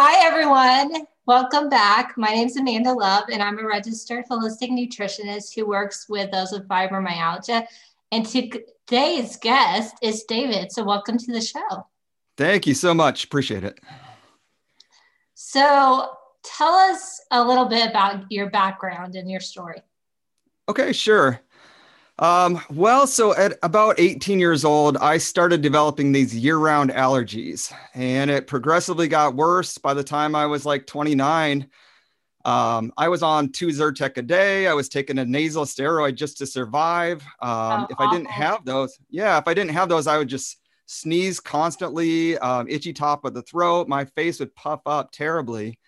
Hi, everyone. Welcome back. My name is Amanda Love, and I'm a registered holistic nutritionist who works with those with fibromyalgia. And today's guest is David. So welcome to the show. Thank you so much. Appreciate it. So tell us a little bit about your background and your story. Okay, sure. Well, so at about 18 years old, I started developing these year-round allergies, and it progressively got worse. By the time I was like 29, I was on 2 Zyrtec a day. I was taking a nasal steroid just to survive. If I didn't have those, I would just sneeze constantly, itchy top of the throat. My face would puff up terribly.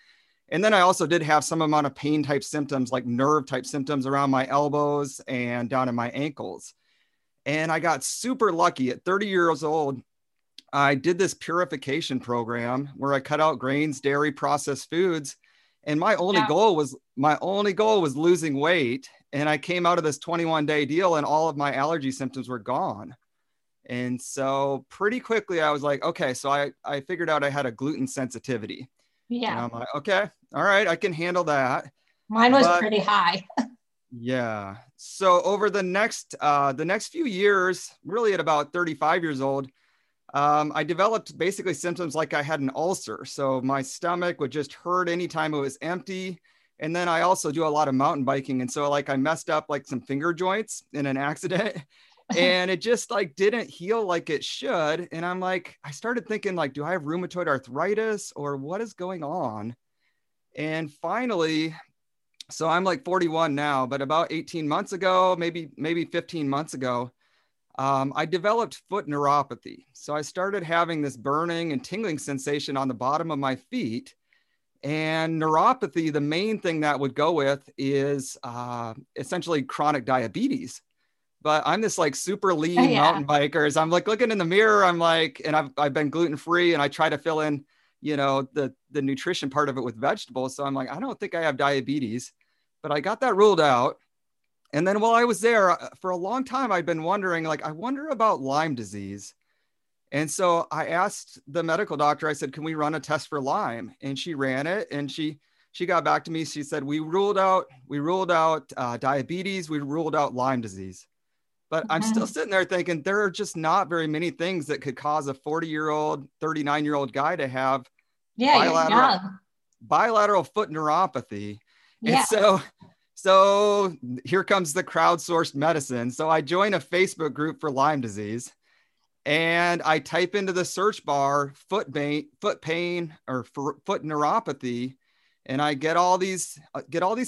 And then I also did have some amount of pain type symptoms, like nerve type symptoms around my elbows and down in my ankles. And I got super lucky at 30 years old. I did this purification program where I cut out grains, dairy, processed foods. And my only goal was losing weight. And I came out of this 21-day deal and all of my allergy symptoms were gone. And so pretty quickly I was like, okay, so I figured out I had a gluten sensitivity. Yeah. And I'm like, okay, all right, I can handle that. Mine was pretty high. Yeah. So over the next few years, really at about 35 years old, I developed basically symptoms like I had an ulcer. So my stomach would just hurt anytime it was empty. And then I also do a lot of mountain biking. And so like I messed up like some finger joints in an accident and it just like didn't heal like it should. And I'm like, I started thinking like, do I have rheumatoid arthritis or what is going on? And finally, so I'm like 41 now, but about 18 months ago, maybe 15 months ago, I developed foot neuropathy. So I started having this burning and tingling sensation on the bottom of my feet. And neuropathy, the main thing that would go with is essentially chronic diabetes. But I'm this like super lean mountain biker. I'm like looking in the mirror. I'm like, and I've been gluten-free and I try to fill in, you know, the nutrition part of it with vegetables. So I'm like, I don't think I have diabetes, but I got that ruled out. And then while I was there for a long time, I'd been wondering, like, I wonder about Lyme disease. And so I asked the medical doctor, I said, can we run a test for Lyme? And she ran it and she got back to me. She said, we ruled out diabetes. We ruled out Lyme disease. But I'm still sitting there thinking there are just not very many things that could cause a 40-year-old, 39-year-old guy to have bilateral foot neuropathy. Yeah. And so here comes the crowdsourced medicine. So I join a Facebook group for Lyme disease and I type into the search bar foot pain or foot neuropathy. And I get all these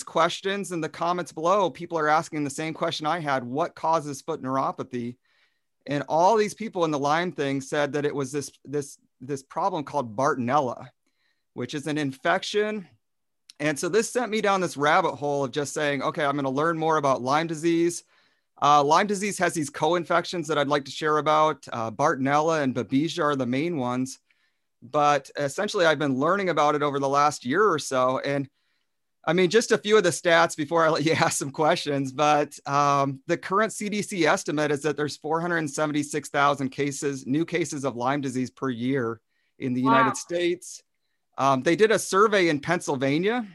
questions in the comments below. People are asking the same question I had, what causes foot neuropathy? And all these people in the Lyme thing said that it was this problem called Bartonella, which is an infection. And so this sent me down this rabbit hole of just saying, okay, I'm going to learn more about Lyme disease. Lyme disease has these co-infections that I'd like to share about. Bartonella and Babesia are the main ones. But essentially, I've been learning about it over the last year or so. And I mean, just a few of the stats before I let you ask some questions, but the current CDC estimate is that there's 476,000 new cases of Lyme disease per year in the United States. They did a survey in Pennsylvania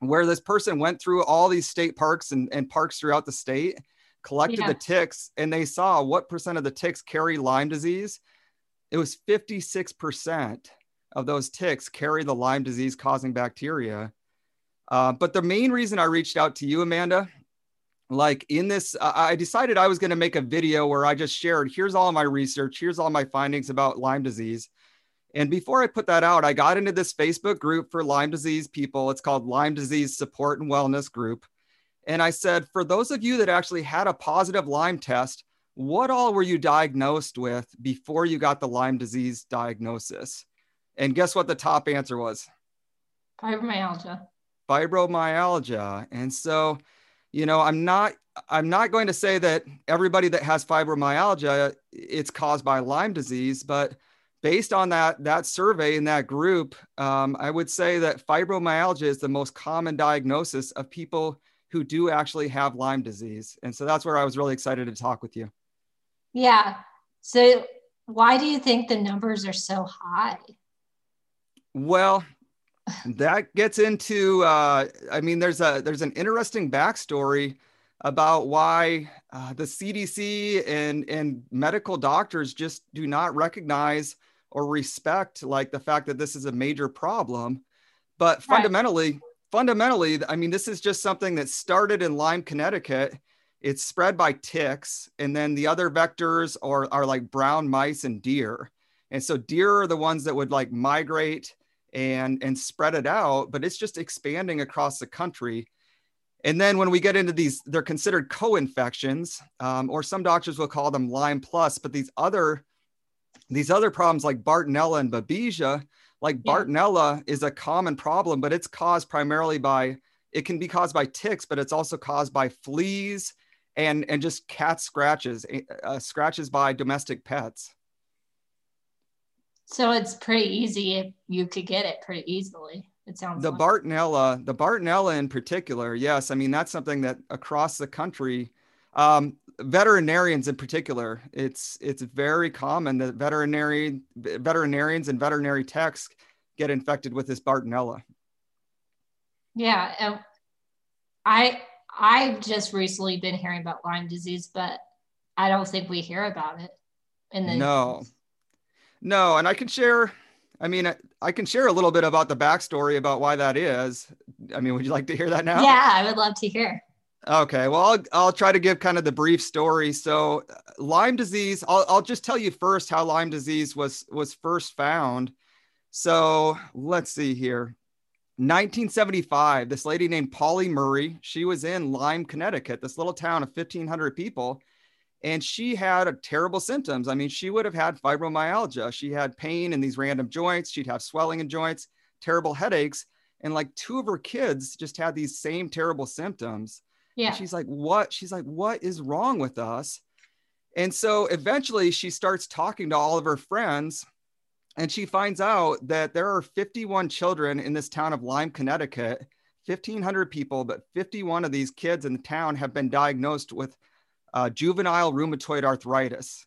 where this person went through all these state parks and parks throughout the state, collected the ticks, and they saw what percent of the ticks carry Lyme disease. It was 56% of those ticks carry the Lyme disease causing bacteria. But the main reason I reached out to you, Amanda, like in this, I decided I was going to make a video where I just shared, here's all my research, here's all my findings about Lyme disease. And before I put that out, I got into this Facebook group for Lyme disease people. It's called Lyme Disease Support and Wellness Group. And I said, for those of you that actually had a positive Lyme test, what all were you diagnosed with before you got the Lyme disease diagnosis? And guess what the top answer was? Fibromyalgia. And so, you know, I'm not going to say that everybody that has fibromyalgia, it's caused by Lyme disease, but based on that survey in that group, I would say that fibromyalgia is the most common diagnosis of people who do actually have Lyme disease. And so that's where I was really excited to talk with you. Yeah. So why do you think the numbers are so high? Well, That gets into, I mean, there's an interesting backstory about why the CDC and medical doctors just do not recognize or respect like the fact that this is a major problem. But fundamentally, I mean, this is just something that started in Lyme, Connecticut. It's spread by ticks. And then the other vectors are like brown mice and deer. And so deer are the ones that would like migrate and spread it out, but it's just expanding across the country. And then when we get into these, they're considered co-infections, or some doctors will call them Lyme plus, but these other problems like Bartonella and Babesia, like Bartonella is a common problem, but it's caused primarily by, it can be caused by ticks, but it's also caused by fleas and just cat scratches, scratches by domestic pets. So it's pretty easy if you could get it pretty easily. It sounds the like. The Bartonella in particular. Yes. I mean, that's something that across the country, veterinarians in particular, it's very common that veterinarians and veterinary techs get infected with this Bartonella. Yeah. I've just recently been hearing about Lyme disease, but I don't think we hear about it. No. And I can share, I mean, I can share a little bit about the backstory about why that is. I mean, would you like to hear that now? Yeah, I would love to hear. Okay. Well, I'll try to give kind of the brief story. So Lyme disease, I'll just tell you first how Lyme disease was first found. So let's see here. 1975, this lady named Polly Murray, she was in Lyme, Connecticut, this little town of 1,500 people. And she had terrible symptoms. I mean, she would have had fibromyalgia. She had pain in these random joints. She'd have swelling in joints, terrible headaches. And like two of her kids just had these same terrible symptoms. Yeah. And she's like, what? She's like, what is wrong with us? And so eventually she starts talking to all of her friends and she finds out that there are 51 children in this town of Lyme, Connecticut, 1,500 people, but 51 of these kids in the town have been diagnosed with juvenile rheumatoid arthritis.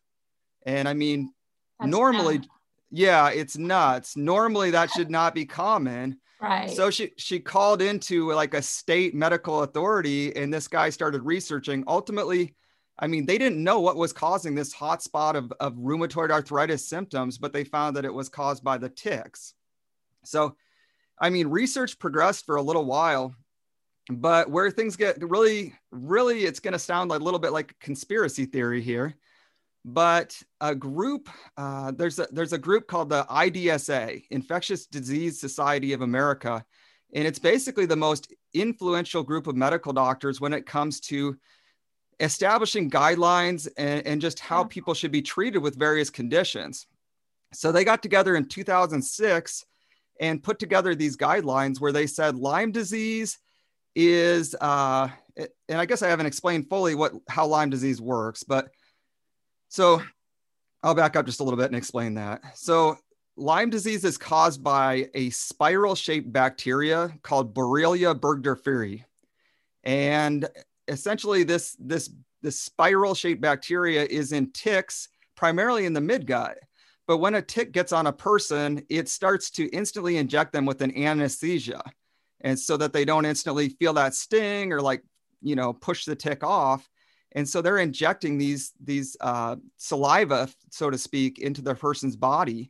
And I mean, that's normally, nuts. Yeah, it's nuts. Normally that should not be common. Right. So she called into like a state medical authority and this guy started researching. Ultimately, I mean, they didn't know what was causing this hotspot of rheumatoid arthritis symptoms, but they found that it was caused by the ticks. So, I mean, research progressed for a little while. But where things get really, really, it's going to sound like a little bit like a conspiracy theory here, but a group, there's a group called the IDSA, Infectious Disease Society of America. And it's basically the most influential group of medical doctors when it comes to establishing guidelines and just how people should be treated with various conditions. So they got together in 2006 and put together these guidelines where they said Lyme disease is, and I guess I haven't explained fully how Lyme disease works, but so I'll back up just a little bit and explain that. So Lyme disease is caused by a spiral-shaped bacteria called Borrelia burgdorferi. And essentially this spiral-shaped bacteria is in ticks, primarily in the midgut. But when a tick gets on a person, it starts to instantly inject them with an anesthesia. And so that they don't instantly feel that sting or like, you know, push the tick off. And so they're injecting these saliva, so to speak, into the person's body.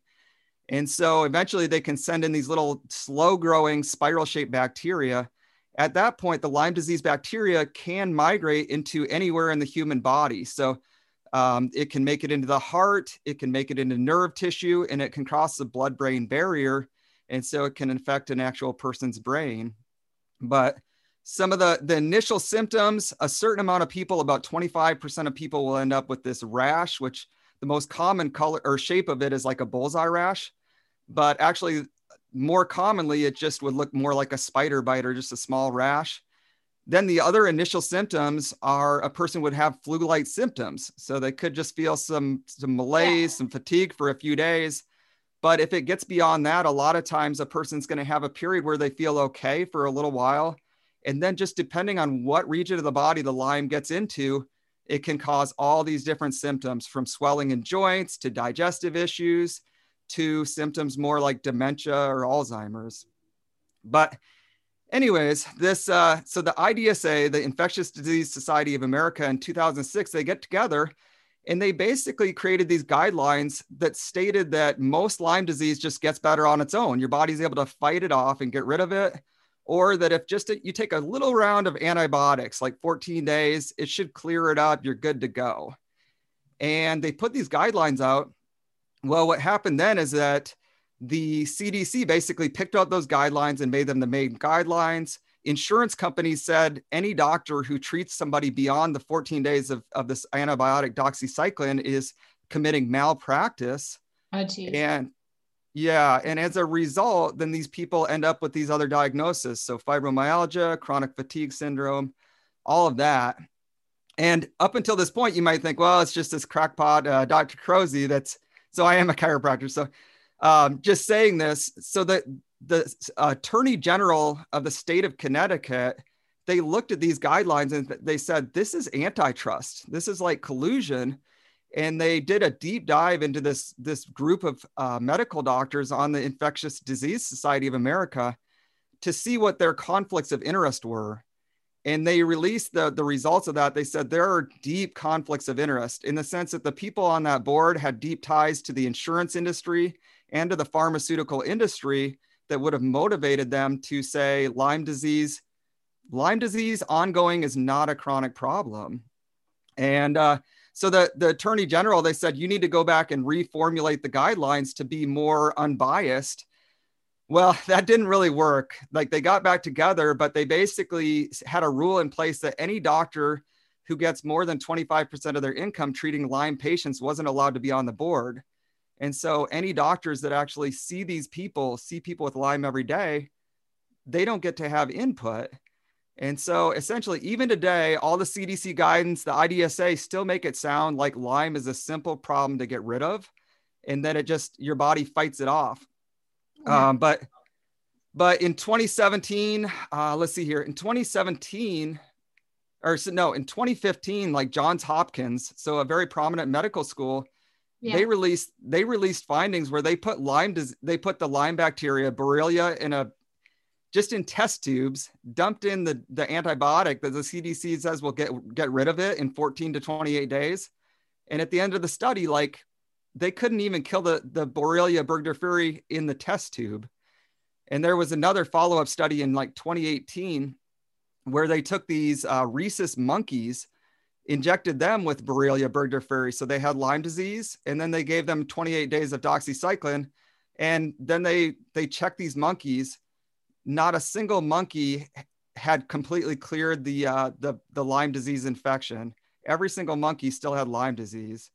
And so eventually they can send in these little slow growing spiral shaped bacteria. At that point, the Lyme disease bacteria can migrate into anywhere in the human body. So it can make it into the heart, it can make it into nerve tissue, and it can cross the blood-brain barrier. And so it can infect an actual person's brain. But some of the initial symptoms, a certain amount of people, about 25% of people will end up with this rash, which the most common color or shape of it is like a bullseye rash. But actually, more commonly, it just would look more like a spider bite or just a small rash. Then the other initial symptoms are a person would have flu-like symptoms. So they could just feel some malaise, some fatigue for a few days. But if it gets beyond that, a lot of times a person's going to have a period where they feel okay for a little while. And then just depending on what region of the body the Lyme gets into, it can cause all these different symptoms from swelling in joints to digestive issues to symptoms more like dementia or Alzheimer's. But anyways, this, so the IDSA, the Infectious Disease Society of America, in 2006, they get together and they basically created these guidelines that stated that most Lyme disease just gets better on its own. Your body's able to fight it off and get rid of it. Or that if just you take a little round of antibiotics, like 14 days, it should clear it up. You're good to go. And they put these guidelines out. Well, what happened then is that the CDC basically picked out those guidelines and made them the main guidelines. Insurance companies said any doctor who treats somebody beyond the 14 days of this antibiotic doxycycline is committing malpractice. Oh, geez. And yeah, and as a result, then these people end up with these other diagnoses. So fibromyalgia, chronic fatigue syndrome, all of that. And up until this point, you might think, well, it's just this crackpot, Dr. Krozy, that's, so I am a chiropractor. So just saying this, so that the attorney general of the state of Connecticut, they looked at these guidelines and they said, this is antitrust. This is like collusion. And they did a deep dive into this group of medical doctors on the Infectious Disease Society of America to see what their conflicts of interest were. And they released the results of that. They said there are deep conflicts of interest in the sense that the people on that board had deep ties to the insurance industry and to the pharmaceutical industry that would have motivated them to say Lyme disease ongoing is not a chronic problem. And so the attorney general, they said, you need to go back and reformulate the guidelines to be more unbiased. Well, that didn't really work. Like they got back together, but they basically had a rule in place that any doctor who gets more than 25% of their income treating Lyme patients wasn't allowed to be on the board. And so any doctors that actually see these people, see people with Lyme every day, they don't get to have input. And so essentially, even today, all the CDC guidance, the IDSA still make it sound like Lyme is a simple problem to get rid of, and then it just, your body fights it off. But in 2017, let's see here, in 2017, or so, no, in 2015, like Johns Hopkins, so a very prominent medical school, yeah, they released findings where they put the Lyme bacteria, Borrelia, in test tubes, dumped in the antibiotic that the CDC says will get rid of it in 14 to 28 days. And at the end of the study, like they couldn't even kill the Borrelia burgdorferi in the test tube. And there was another follow-up study in like 2018 where they took these rhesus monkeys, injected them with Borrelia burgdorferi. So they had Lyme disease, and then they gave them 28 days of doxycycline. And then they checked these monkeys. Not a single monkey had completely cleared the Lyme disease infection. Every single monkey still had Lyme disease.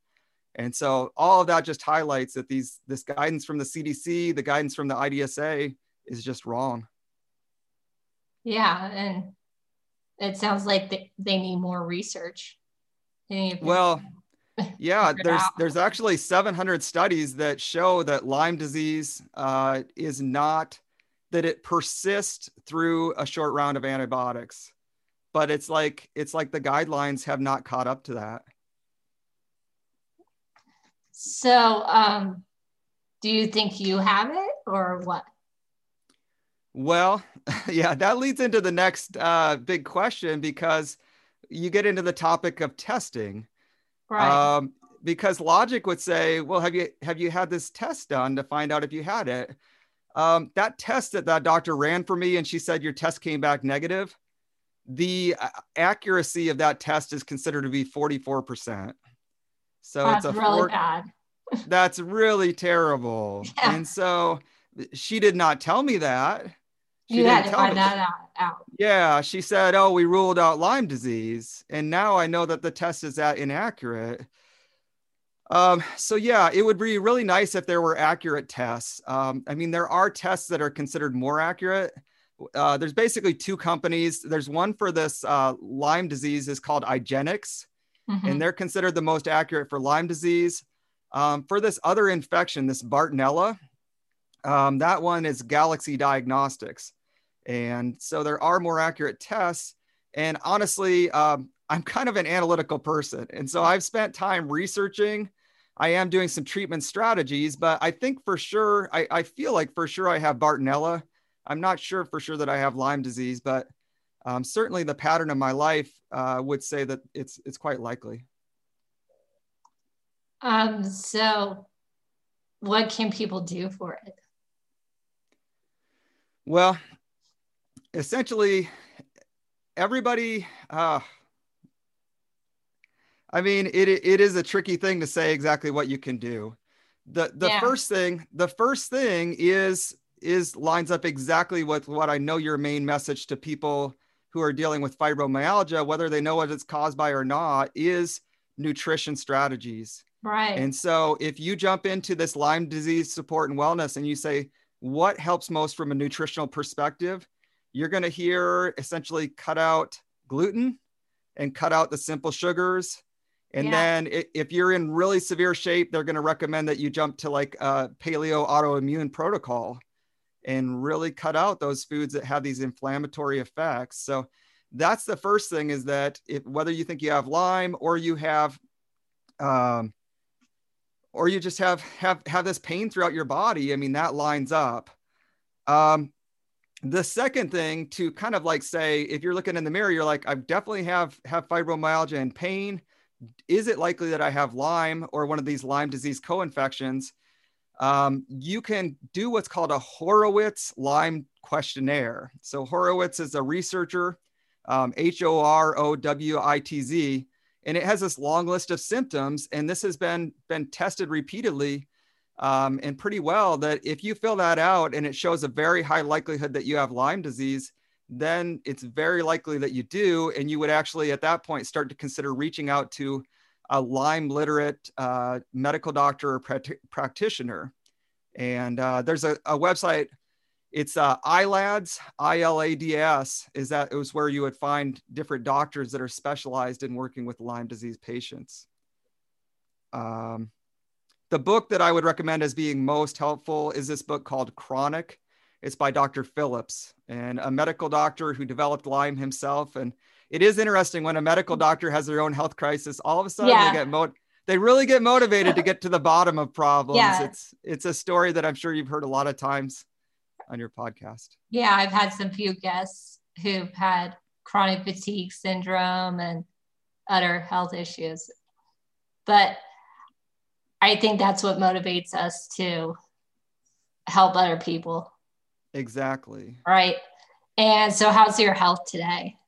And so all of that just highlights that this guidance from the CDC, the guidance from the IDSA is just wrong. Yeah, and it sounds like they need more research. Well, yeah, there's actually 700 studies that show that Lyme disease is not, that it persists through a short round of antibiotics, but it's like the guidelines have not caught up to that. So do you think you have it or what? Well, yeah, that leads into the next big question, because you get into the topic of testing, right? Because logic would say, well, have you had this test done to find out if you had it? That test that doctor ran for me, and she said, your test came back negative. The accuracy of that test is considered to be 44%. So that's really bad. That's really terrible. Yeah. And so she did not tell me that. You had to find that out. Yeah. She said, oh, we ruled out Lyme disease. And now I know that the test is that inaccurate. So yeah, it would be really nice if there were accurate tests. I mean, there are tests that are considered more accurate. There's basically two companies. There's one for this Lyme disease is called IGENIX, mm-hmm, and they're considered the most accurate for Lyme disease. For this other infection, this Bartonella, that one is Galaxy Diagnostics. And so there are more accurate tests. And honestly, I'm kind of an analytical person. And so I've spent time researching. I am doing some treatment strategies, but I think for sure, I feel like for sure I have Bartonella. I'm not sure for sure that I have Lyme disease, but certainly the pattern of my life would say that it's quite likely. So what can people do for it? Well, essentially everybody, I mean, it is a tricky thing to say exactly what you can do. The first thing is lines up exactly with what I know your main message to people who are dealing with fibromyalgia, whether they know what it's caused by or not, is nutrition strategies. Right. And so if you jump into this Lyme disease support and wellness and you say, what helps most from a nutritional perspective, you're going to hear essentially cut out gluten and cut out the simple sugars. And then if you're in really severe shape, they're going to recommend that you jump to like a paleo autoimmune protocol and really cut out those foods that have these inflammatory effects. So that's the first thing, is that if, whether you think you have Lyme or you have, or you just have this pain throughout your body, I mean, that lines up. The second thing to kind of like say, if you're looking in the mirror, you're like, I definitely have fibromyalgia and pain. Is it likely that I have Lyme or one of these Lyme disease co-infections? You can do what's called a Horowitz Lyme questionnaire. So Horowitz is a researcher, Horowitz, and it has this long list of symptoms. And this has been tested repeatedly and pretty well, that if you fill that out and it shows a very high likelihood that you have Lyme disease, then it's very likely that you do. And you would actually, at that point, start to consider reaching out to a Lyme literate medical doctor or practitioner. And there's a website, it's ILADS, I-L-A-D-S, is that it was where you would find different doctors that are specialized in working with Lyme disease patients. The book that I would recommend as being most helpful is this book called Chronic. It's by Dr. Phillips, and a medical doctor who developed Lyme himself. And it is interesting when a medical doctor has their own health crisis, all of a sudden they really get motivated to get to the bottom of problems. Yeah. It's a story that I'm sure you've heard a lot of times on your podcast. Yeah. I've had some few guests who've had chronic fatigue syndrome and other health issues, but I think that's what motivates us to help other people. Exactly. Right. And so how's your health today?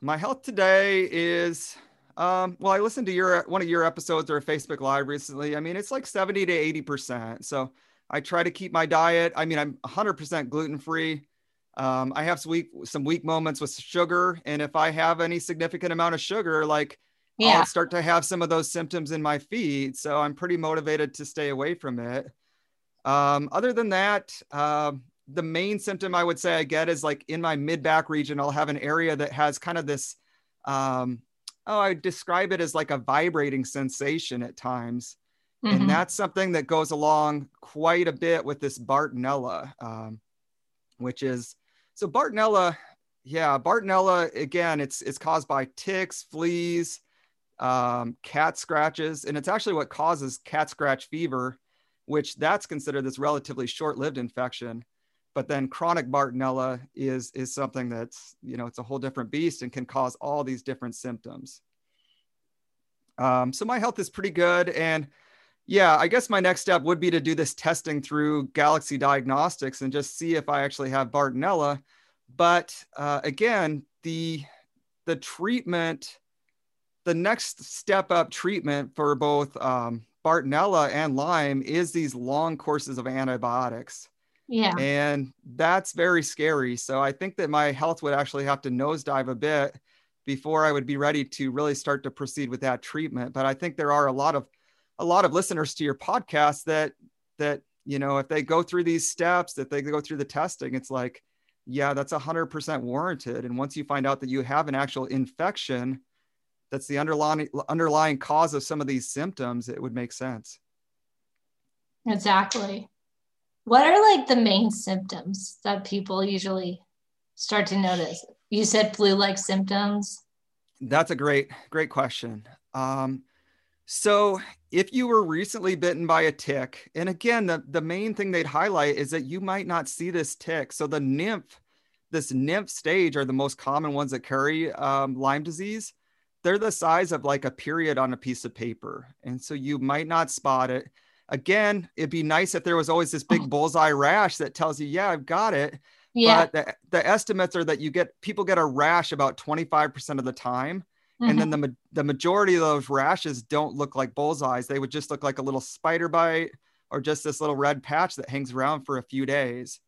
My health today is, well, I listened to one of your episodes or a Facebook Live recently. I mean, it's like 70 to 80%. So I try to keep my diet. I mean, I'm 100% gluten-free. I have some weak moments with sugar. And if I have any significant amount of sugar, like I'll start to have some of those symptoms in my feed. So I'm pretty motivated to stay away from it. Other than that, the main symptom I would say I get is like in my mid-back region, I'll have an area that has kind of this, I describe it as like a vibrating sensation at times. Mm-hmm. And that's something that goes along quite a bit with this Bartonella, Bartonella, again, it's caused by ticks, fleas, cat scratches, and it's actually what causes cat scratch fever, which that's considered this relatively short-lived infection. But then chronic Bartonella is something that's, you know, it's a whole different beast and can cause all these different symptoms. So my health is pretty good. And yeah, I guess my next step would be to do this testing through Galaxy Diagnostics and just see if I actually have Bartonella. But again, the treatment, the next step up treatment for both Bartonella and Lyme is these long courses of antibiotics. Yeah. And that's very scary. So I think that my health would actually have to nosedive a bit before I would be ready to really start to proceed with that treatment. But I think there are a lot of listeners to your podcast that, you know, if they go through these steps, that they go through the testing, it's like, yeah, that's 100% warranted. And once you find out that you have an actual infection, that's the underlying cause of some of these symptoms, it would make sense. Exactly. What are like the main symptoms that people usually start to notice? You said flu-like symptoms. That's a great question. So If you were recently bitten by a tick, and again, the main thing they'd highlight is that you might not see this tick. So the nymph stage are the most common ones that carry Lyme disease. They're the size of like a period on a piece of paper. And so you might not spot it. Again, it'd be nice if there was always this big bullseye rash that tells you, yeah, I've got it. Yeah. But the estimates are that people get a rash about 25% of the time. Mm-hmm. And then the majority of those rashes don't look like bullseyes. They would just look like a little spider bite or just this little red patch that hangs around for a few days.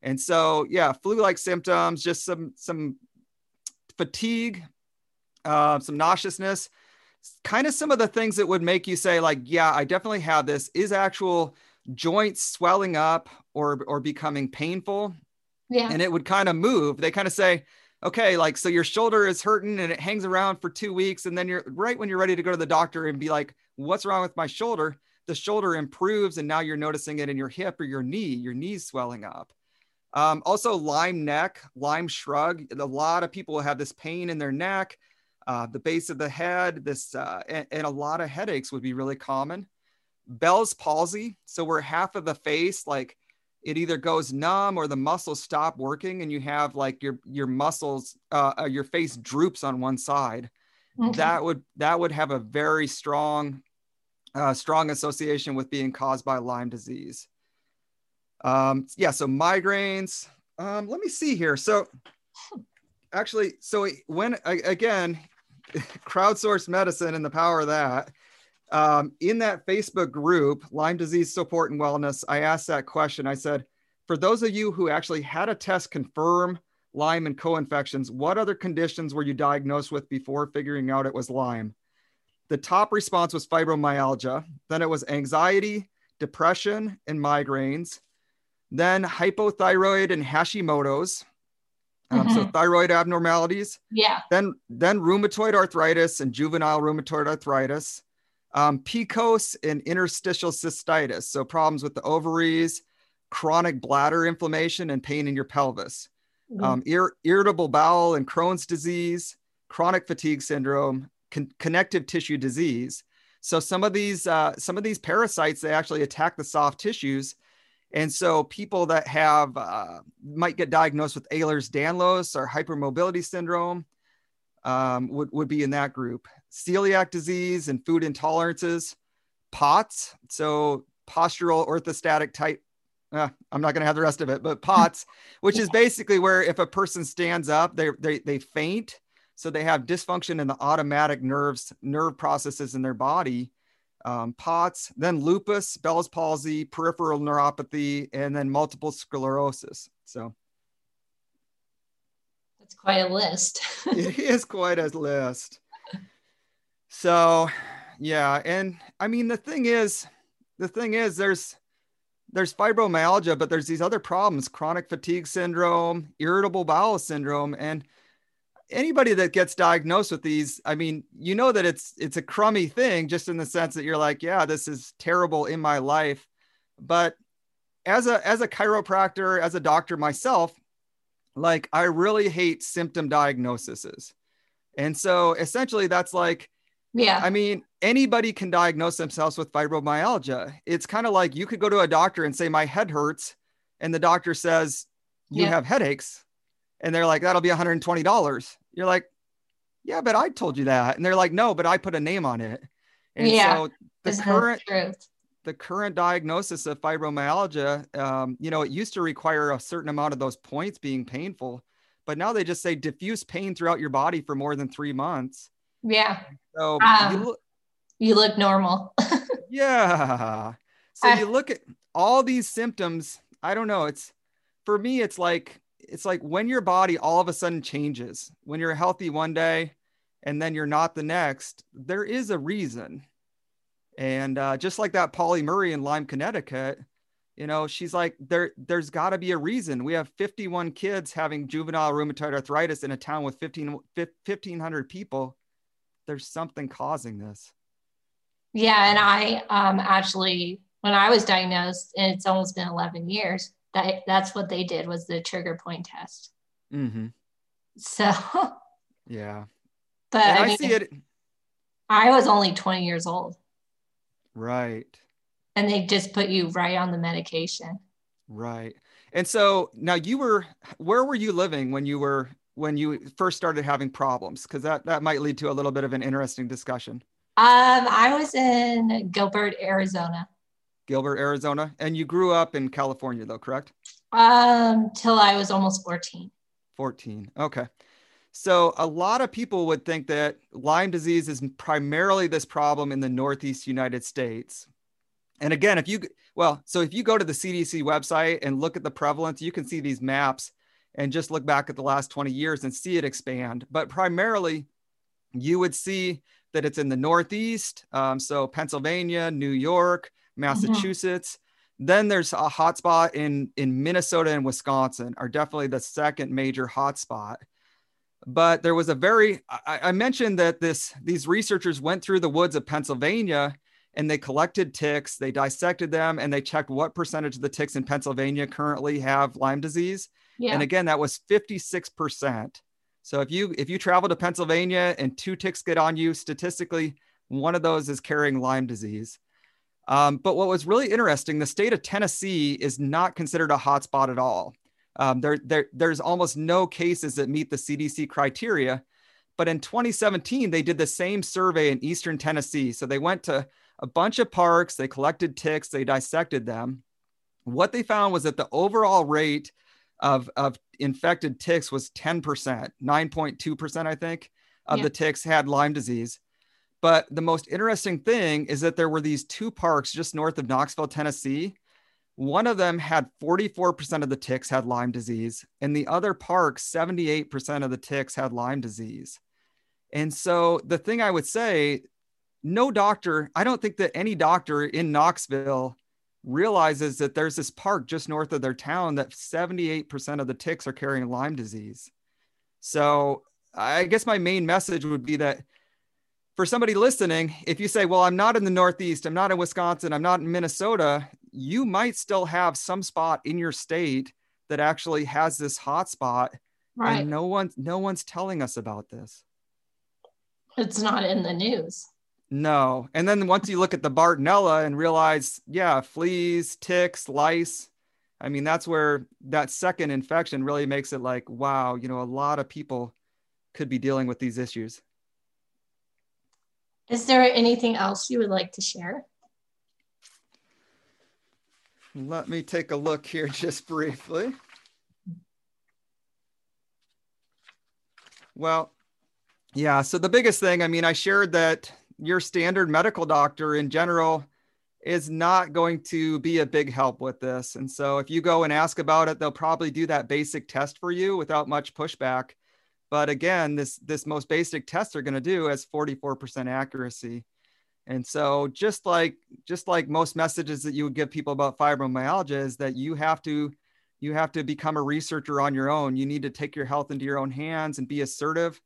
And so, yeah, flu-like symptoms, just some fatigue, some nauseousness, kind of some of the things that would make you say like, yeah, I definitely have this, is actual joints swelling up or becoming painful. Yeah. And it would kind of move. They kind of say, okay, like, so your shoulder is hurting and it hangs around for 2 weeks. And then you're right when you're ready to go to the doctor and be like, what's wrong with my shoulder? The shoulder improves. And now you're noticing it in your hip or your knee, your knee's swelling up. Also Lyme neck, Lyme shrug. A lot of people have this pain in their neck, the base of the head, and a lot of headaches would be really common. Bell's palsy. So where half of the face, like it either goes numb or the muscles stop working and you have like your muscles, your face droops on one side. Okay. That would have a very strong association with being caused by Lyme disease. Yeah. So migraines, let me see here. So actually, so when, again, crowdsourced medicine and the power of that, in that Facebook group, Lyme Disease Support and Wellness, I asked that question. I said, for those of you who actually had a test confirm Lyme and co-infections, what other conditions were you diagnosed with before figuring out it was Lyme? The top response was fibromyalgia. Then it was anxiety, depression, and migraines. Then hypothyroid and Hashimoto's. So thyroid abnormalities. Yeah. Then rheumatoid arthritis and juvenile rheumatoid arthritis, PCOS and interstitial cystitis. So problems with the ovaries, chronic bladder inflammation and pain in your pelvis, irritable bowel and Crohn's disease, chronic fatigue syndrome, connective tissue disease. So some of these parasites, they actually attack the soft tissues. And so people that have, might get diagnosed with Ehlers-Danlos or hypermobility syndrome would be in that group. Celiac disease and food intolerances, POTS. So postural orthostatic type, I'm not going to have the rest of it, but POTS, which is basically where if a person stands up, they faint. So they have dysfunction in the automatic nerve processes in their body. POTS, then lupus, Bell's palsy, peripheral neuropathy, and then multiple sclerosis. So that's quite a list. It is quite a list. So, yeah. And I mean, the thing is there's fibromyalgia, but there's these other problems, chronic fatigue syndrome, irritable bowel syndrome, and anybody that gets diagnosed with these, I mean, you know that it's a crummy thing just in the sense that you're like, yeah, this is terrible in my life. But as a chiropractor, as a doctor myself, like I really hate symptom diagnoses. And so essentially that's like, yeah, I mean, anybody can diagnose themselves with fibromyalgia. It's kind of like you could go to a doctor and say, my head hurts. And the doctor says, you have headaches. And they're like, that'll be $120. You're like, yeah, but I told you that. And they're like, no, but I put a name on it. And so the current diagnosis of fibromyalgia, you know, it used to require a certain amount of those points being painful, but now they just say diffuse pain throughout your body for more than 3 months. Yeah. So you look normal. Yeah. So you look at all these symptoms. I don't know. For me, it's like when your body all of a sudden changes, when you're healthy one day and then you're not the next, there is a reason. And just like that Polly Murray in Lyme, Connecticut, you know, she's like, there's gotta be a reason. We have 51 kids having juvenile rheumatoid arthritis in a town with 1,500 people. There's something causing this. Yeah. And I actually, when I was diagnosed, and it's almost been 11 years, that's what they did was the trigger point test. Mm-hmm. So, yeah, but I mean, I was only 20 years old. Right. And they just put you right on the medication. Right. And so now you were, where were you living when you first started having problems? Because that might lead to a little bit of an interesting discussion. I was in Gilbert, Arizona. Gilbert, Arizona. And you grew up in California though, correct? Till I was almost 14. 14. Okay. So a lot of people would think that Lyme disease is primarily this problem in the Northeast United States. And again, if you go to the CDC website and look at the prevalence, you can see these maps and just look back at the last 20 years and see it expand. But primarily, you would see that it's in the Northeast. So Pennsylvania, New York, Massachusetts. Mm-hmm. Then there's a hotspot in Minnesota and Wisconsin are definitely the second major hotspot. But there was I mentioned that these researchers went through the woods of Pennsylvania and they collected ticks, they dissected them, and they checked what percentage of the ticks in Pennsylvania currently have Lyme disease. Yeah. And again, that was 56%. So if you travel to Pennsylvania and 2 ticks get on you, statistically, one of those is carrying Lyme disease. But what was really interesting, the state of Tennessee is not considered a hotspot at all. There's almost no cases that meet the CDC criteria. But in 2017, they did the same survey in Eastern Tennessee. So they went to a bunch of parks, they collected ticks, they dissected them. What they found was that the overall rate of infected ticks was 10%, 9.2%, I think, of the ticks had Lyme disease. But the most interesting thing is that there were these 2 parks just north of Knoxville, Tennessee. One of them had 44% of the ticks had Lyme disease, and the other park, 78% of the ticks had Lyme disease. And so the thing I would say, I don't think that any doctor in Knoxville realizes that there's this park just north of their town that 78% of the ticks are carrying Lyme disease. So I guess my main message would be that for somebody listening, if you say, well, I'm not in the Northeast, I'm not in Wisconsin, I'm not in Minnesota, you might still have some spot in your state that actually has this hot spot. Right. And no one's telling us about this. It's not in the news. No. And then once you look at the Bartonella and realize, fleas, ticks, lice, I mean, that's where that second infection really makes it like, wow, a lot of people could be dealing with these issues. Is there anything else you would like to share? Let me take a look here just briefly. Well, so the biggest thing, I mean, I shared that your standard medical doctor in general is not going to be a big help with this. And so if you go and ask about it, they'll probably do that basic test for you without much pushback. But again, this most basic test they're going to do has 44% accuracy. And so just like most messages that you would give people about fibromyalgia is that you have to become a researcher on your own. You need to take your health into your own hands and be assertive.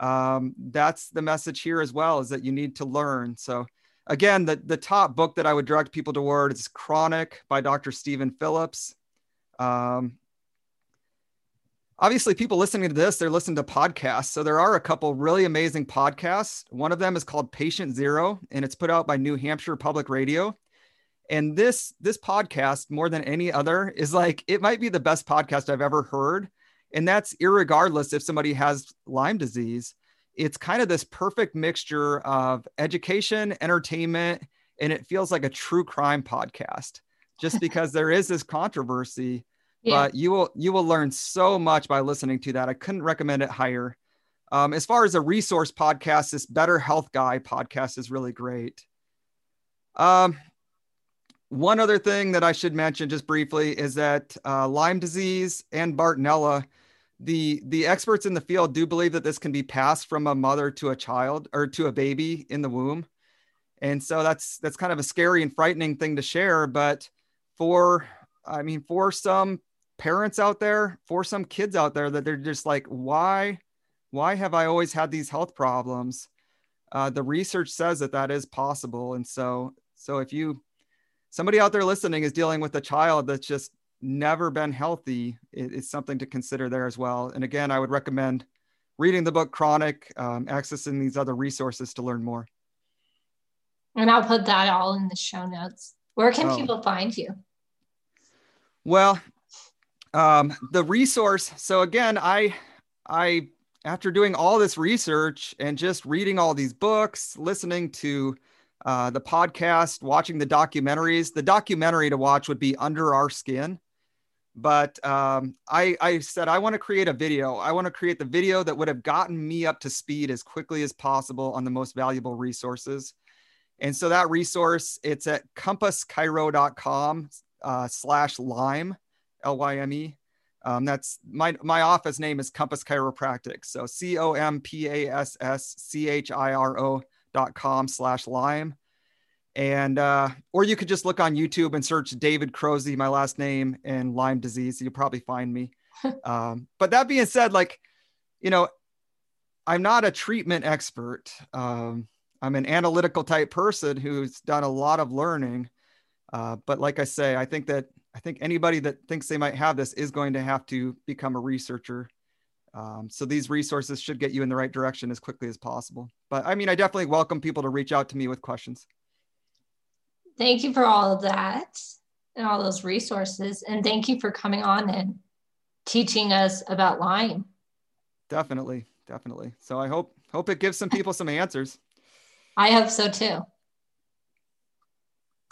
That's the message here as well, is that you need to learn. So again, the top book that I would direct people toward is Chronic by Dr. Stephen Phillips. Obviously, people listening to this, they're listening to podcasts. So there are a couple really amazing podcasts. One of them is called Patient Zero, and it's put out by New Hampshire Public Radio. And this podcast, more than any other, is like, it might be the best podcast I've ever heard. And that's irregardless if somebody has Lyme disease. It's kind of this perfect mixture of education, entertainment, and it feels like a true crime podcast just because there is this controversy. Yeah. But you will learn so much by listening to that. I couldn't recommend it higher. As far as a resource podcast, this Better Health Guy podcast is really great. One other thing that I should mention just briefly is that Lyme disease and Bartonella, the experts in the field do believe that this can be passed from a mother to a child or to a baby in the womb. And so that's kind of a scary and frightening thing to share. But for some parents out there, for some kids out there, that they're just like, why have I always had these health problems? The research says that is possible. And so if somebody out there listening is dealing with a child that's just never been healthy, it's something to consider there as well. And again, I would recommend reading the book Chronic, accessing these other resources to learn more. And I'll put that all in the show notes. Where can people find you? Well, the resource. So again, I after doing all this research and just reading all these books, listening to the podcast, watching the documentaries, the documentary to watch would be Under Our Skin. But I said, I want to create a video. I want to create the video that would have gotten me up to speed as quickly as possible on the most valuable resources. And so that resource, it's at compasschiro.com/Lyme, Lyme. That's my office name is Compass Chiropractic. So compasschiro.com/Lyme. And, or you could just look on YouTube and search David Krozy, my last name, and Lyme disease. So you'll probably find me. But that being said, like, you know, I'm not a treatment expert. I'm an analytical type person who's done a lot of learning. But like I say, I think anybody that thinks they might have this is going to have to become a researcher. So these resources should get you in the right direction as quickly as possible. But I mean, I definitely welcome people to reach out to me with questions. Thank you for all of that and all those resources. And thank you for coming on and teaching us about Lyme. Definitely. So I hope it gives some people some answers. I hope so too.